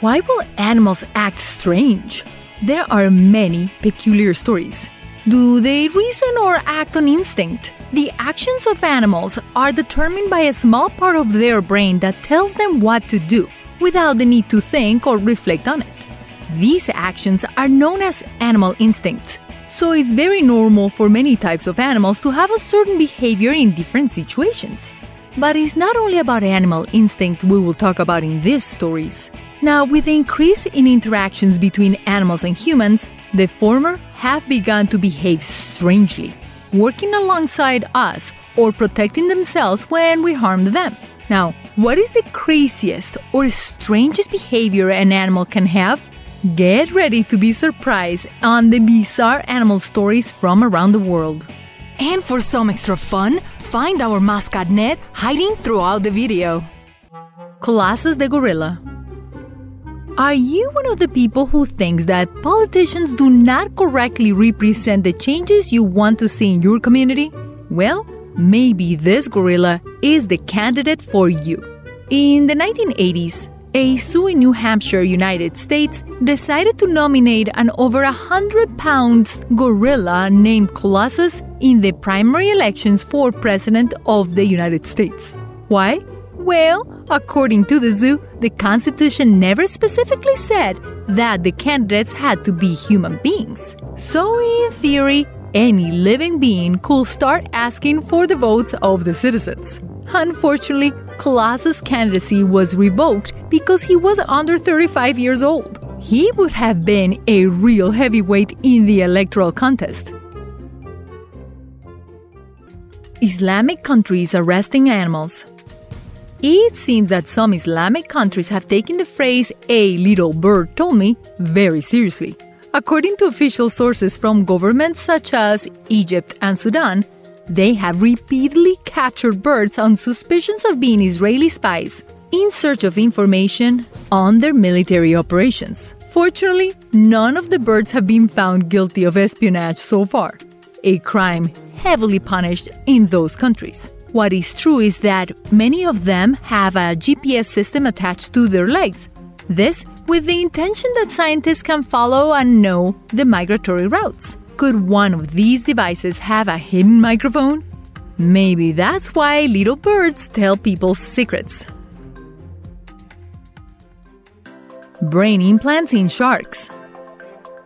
Why will animals act strange? There are many peculiar stories. Do they reason or act on instinct? The actions of animals are determined by a small part of their brain that tells them what to do, without the need to think or reflect on it. These actions are known as animal instincts, so it's very normal for many types of animals to have a certain behavior in different situations. But it's not only about animal instinct we will talk about in these stories. Now, with the increase in interactions between animals and humans, the former have begun to behave strangely, working alongside us or protecting themselves when we harmed them. Now, what is the craziest or strangest behavior an animal can have? Get ready to be surprised on the bizarre animal stories from around the world. And for some extra fun, find our mascot Ned hiding throughout the video. Colossus the gorilla. Are you one of the people who thinks that politicians do not correctly represent the changes you want to see in your community? Well, maybe this gorilla is the candidate for you. In the 1980s, a zoo in New Hampshire, United States, decided to nominate an over 100-pound gorilla named Colossus in the primary elections for president of the United States. Why? Well, according to the zoo, the Constitution never specifically said that the candidates had to be human beings. So, in theory, any living being could start asking for the votes of the citizens. Unfortunately, Colossus' candidacy was revoked because he was under 35 years old. He would have been a real heavyweight in the electoral contest. Islamic countries arresting animals. It seems that some Islamic countries have taken the phrase "a little bird told me" very seriously. According to official sources from governments such as Egypt and Sudan, they have repeatedly captured birds on suspicions of being Israeli spies in search of information on their military operations. Fortunately, none of the birds have been found guilty of espionage so far, a crime heavily punished in those countries. What is true is that many of them have a GPS system attached to their legs, this with the intention that scientists can follow and know the migratory routes. Could one of these devices have a hidden microphone? Maybe that's why little birds tell people secrets. Brain implants in sharks.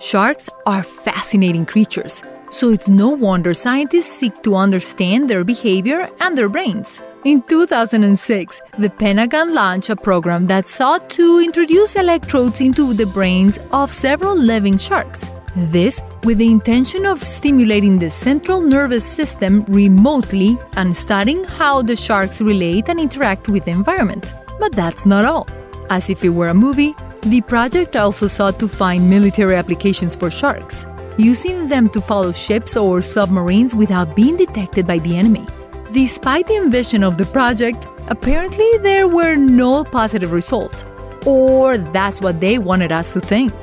Sharks are fascinating creatures, so it's no wonder scientists seek to understand their behavior and their brains. In 2006, the Pentagon launched a program that sought to introduce electrodes into the brains of several living sharks. This with the intention of stimulating the central nervous system remotely and studying how the sharks relate and interact with the environment. But that's not all. As if it were a movie, the project also sought to find military applications for sharks, using them to follow ships or submarines without being detected by the enemy. Despite the ambition of the project, apparently there were no positive results. Or that's what they wanted us to think.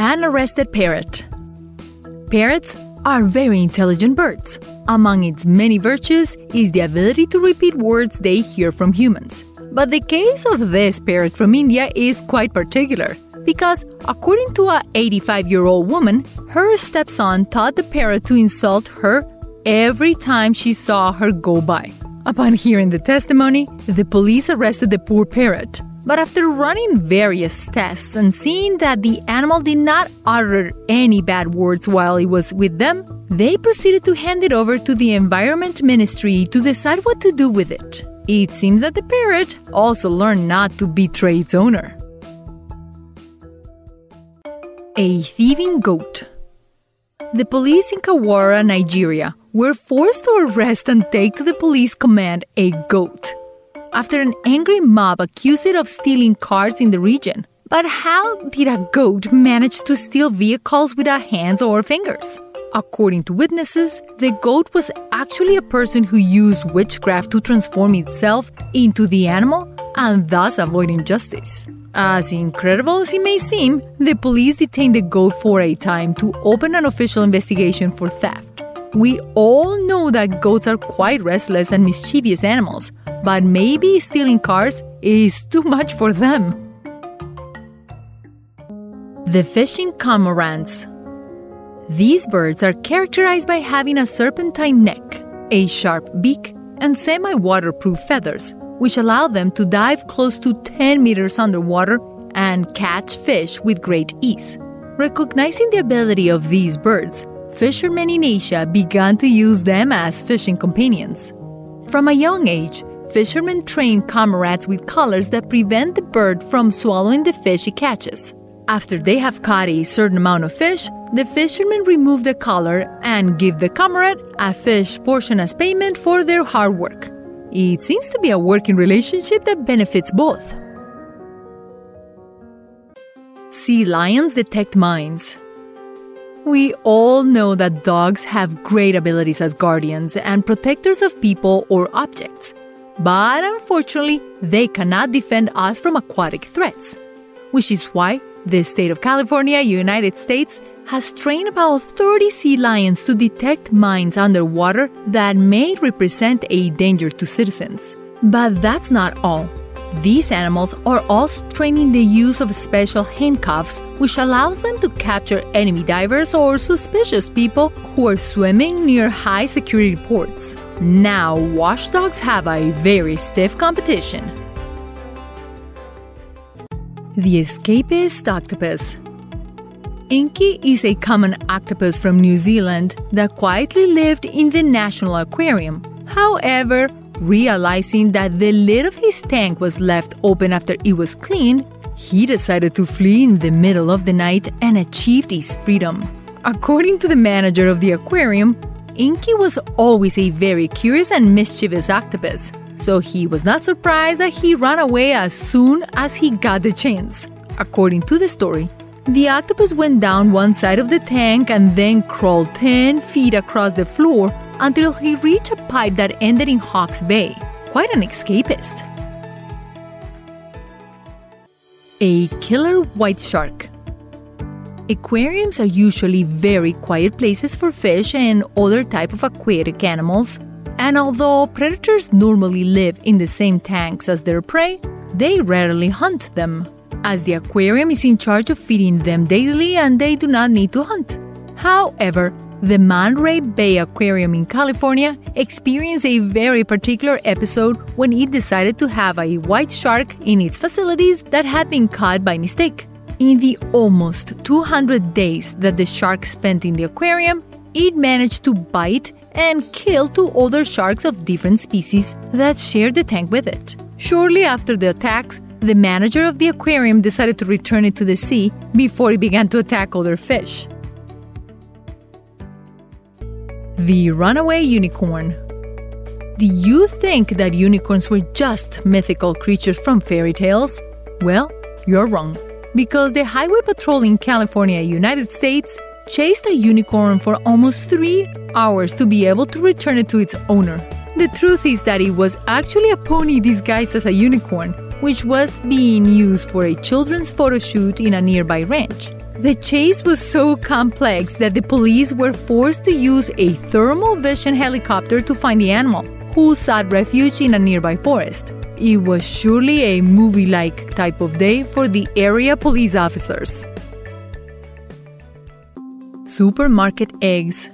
An arrested parrot. Parrots are very intelligent birds. Among its many virtues is the ability to repeat words they hear from humans. But the case of this parrot from India is quite particular, because according to an 85-year-old woman, her stepson taught the parrot to insult her every time she saw her go by. Upon hearing the testimony, the police arrested the poor parrot. But after running various tests and seeing that the animal did not utter any bad words while it was with them, they proceeded to hand it over to the Environment Ministry to decide what to do with it. It seems that the parrot also learned not to betray its owner. A thieving goat. The police in Kawara, Nigeria, were forced to arrest and take to the police command a goat, after an angry mob accused it of stealing cars in the region. But how did a goat manage to steal vehicles without hands or fingers? According to witnesses, the goat was actually a person who used witchcraft to transform itself into the animal and thus avoiding justice. As incredible as it may seem, the police detained the goat for a time to open an official investigation for theft. We all know that goats are quite restless and mischievous animals, but maybe stealing cars is too much for them. The fishing cormorants. These birds are characterized by having a serpentine neck, a sharp beak, and semi-waterproof feathers, which allow them to dive close to 10 meters underwater and catch fish with great ease. Recognizing the ability of these birds, fishermen in Asia began to use them as fishing companions. From a young age, fishermen train cormorants with collars that prevent the bird from swallowing the fish it catches. After they have caught a certain amount of fish, the fishermen remove the collar and give the cormorant a fish portion as payment for their hard work. It seems to be a working relationship that benefits both. Sea lions detect mines. We all know that dogs have great abilities as guardians and protectors of people or objects, but unfortunately, they cannot defend us from aquatic threats, which is why the state of California, United States, has trained about 30 sea lions to detect mines underwater that may represent a danger to citizens. But that's not all. These animals are also trained in the use of special handcuffs, which allows them to capture enemy divers or suspicious people who are swimming near high-security ports. Now, watchdogs have a very stiff competition. The escapist octopus. Inky is a common octopus from New Zealand that quietly lived in the National Aquarium. However, realizing that the lid of his tank was left open after it was cleaned, he decided to flee in the middle of the night and achieved his freedom. According to the manager of the aquarium, Inky was always a very curious and mischievous octopus, so he was not surprised that he ran away as soon as he got the chance. According to the story, the octopus went down one side of the tank and then crawled 10 feet across the floor until he reached a pipe that ended in Hawke's Bay. Quite an escapist. A killer white shark. Aquariums are usually very quiet places for fish and other type of aquatic animals, and although predators normally live in the same tanks as their prey, they rarely hunt them, as the aquarium is in charge of feeding them daily and they do not need to hunt. However, the Monterey Bay Aquarium in California experienced a very particular episode when it decided to have a white shark in its facilities that had been caught by mistake. In the almost 200 days that the shark spent in the aquarium, it managed to bite and kill 2 other sharks of different species that shared the tank with it. Shortly after the attacks, the manager of the aquarium decided to return it to the sea before it began to attack other fish. The runaway unicorn. Do you think that unicorns were just mythical creatures from fairy tales? Well, you're wrong, because the Highway Patrol in California, United States, chased a unicorn for almost 3 hours to be able to return it to its owner. The truth is that it was actually a pony disguised as a unicorn, which was being used for a children's photo shoot in a nearby ranch. The chase was so complex that the police were forced to use a thermal vision helicopter to find the animal, who sought refuge in a nearby forest. It was surely a movie-like type of day for the area police officers. Supermarket eggs.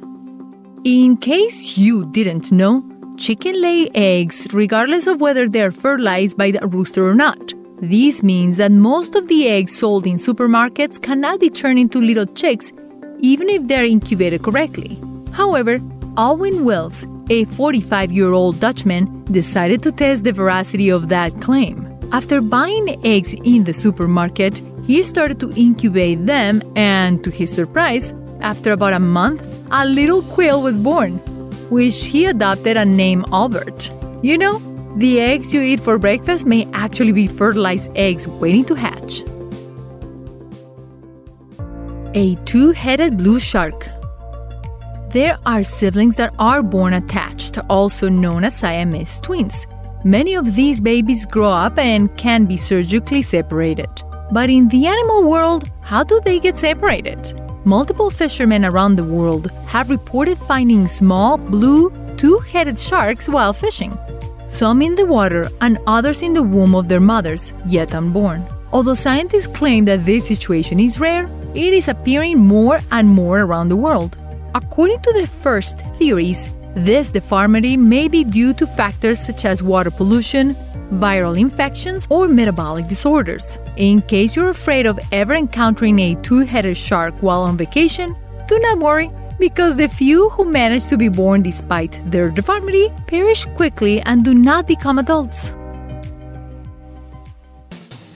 In case you didn't know, chickens lay eggs regardless of whether they are fertilized by a rooster or not. This means that most of the eggs sold in supermarkets cannot be turned into little chicks, even if they are incubated correctly. However, Alwyn Wills, a 45-year-old Dutchman, decided to test the veracity of that claim. After buying eggs in the supermarket, he started to incubate them, and to his surprise, after about a month, a little quail was born, which he adopted and named Albert. You know, the eggs you eat for breakfast may actually be fertilized eggs waiting to hatch. A two-headed blue shark. There are siblings that are born attached, also known as Siamese twins. Many of these babies grow up and can be surgically separated. But in the animal world, how do they get separated? Multiple fishermen around the world have reported finding small, blue, two-headed sharks while fishing. some in the water and others in the womb of their mothers, yet unborn. Although scientists claim that this situation is rare, it is appearing more and more around the world. According to the first theories, this deformity may be due to factors such as water pollution, viral infections, or metabolic disorders. In case you're afraid of ever encountering a two-headed shark while on vacation, do not worry, because the few who manage to be born despite their deformity perish quickly and do not become adults.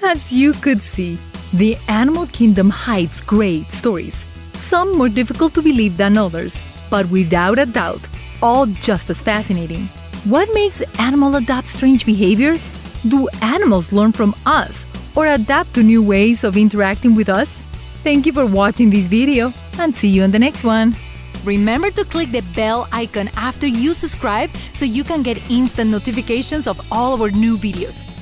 As you could see, the animal kingdom hides great stories, some more difficult to believe than others, but without a doubt, all just as fascinating. What makes animals adopt strange behaviors? Do animals learn from us or adapt to new ways of interacting with us? Thank you for watching this video and see you in the next one! Remember to click the bell icon after you subscribe so you can get instant notifications of all our new videos.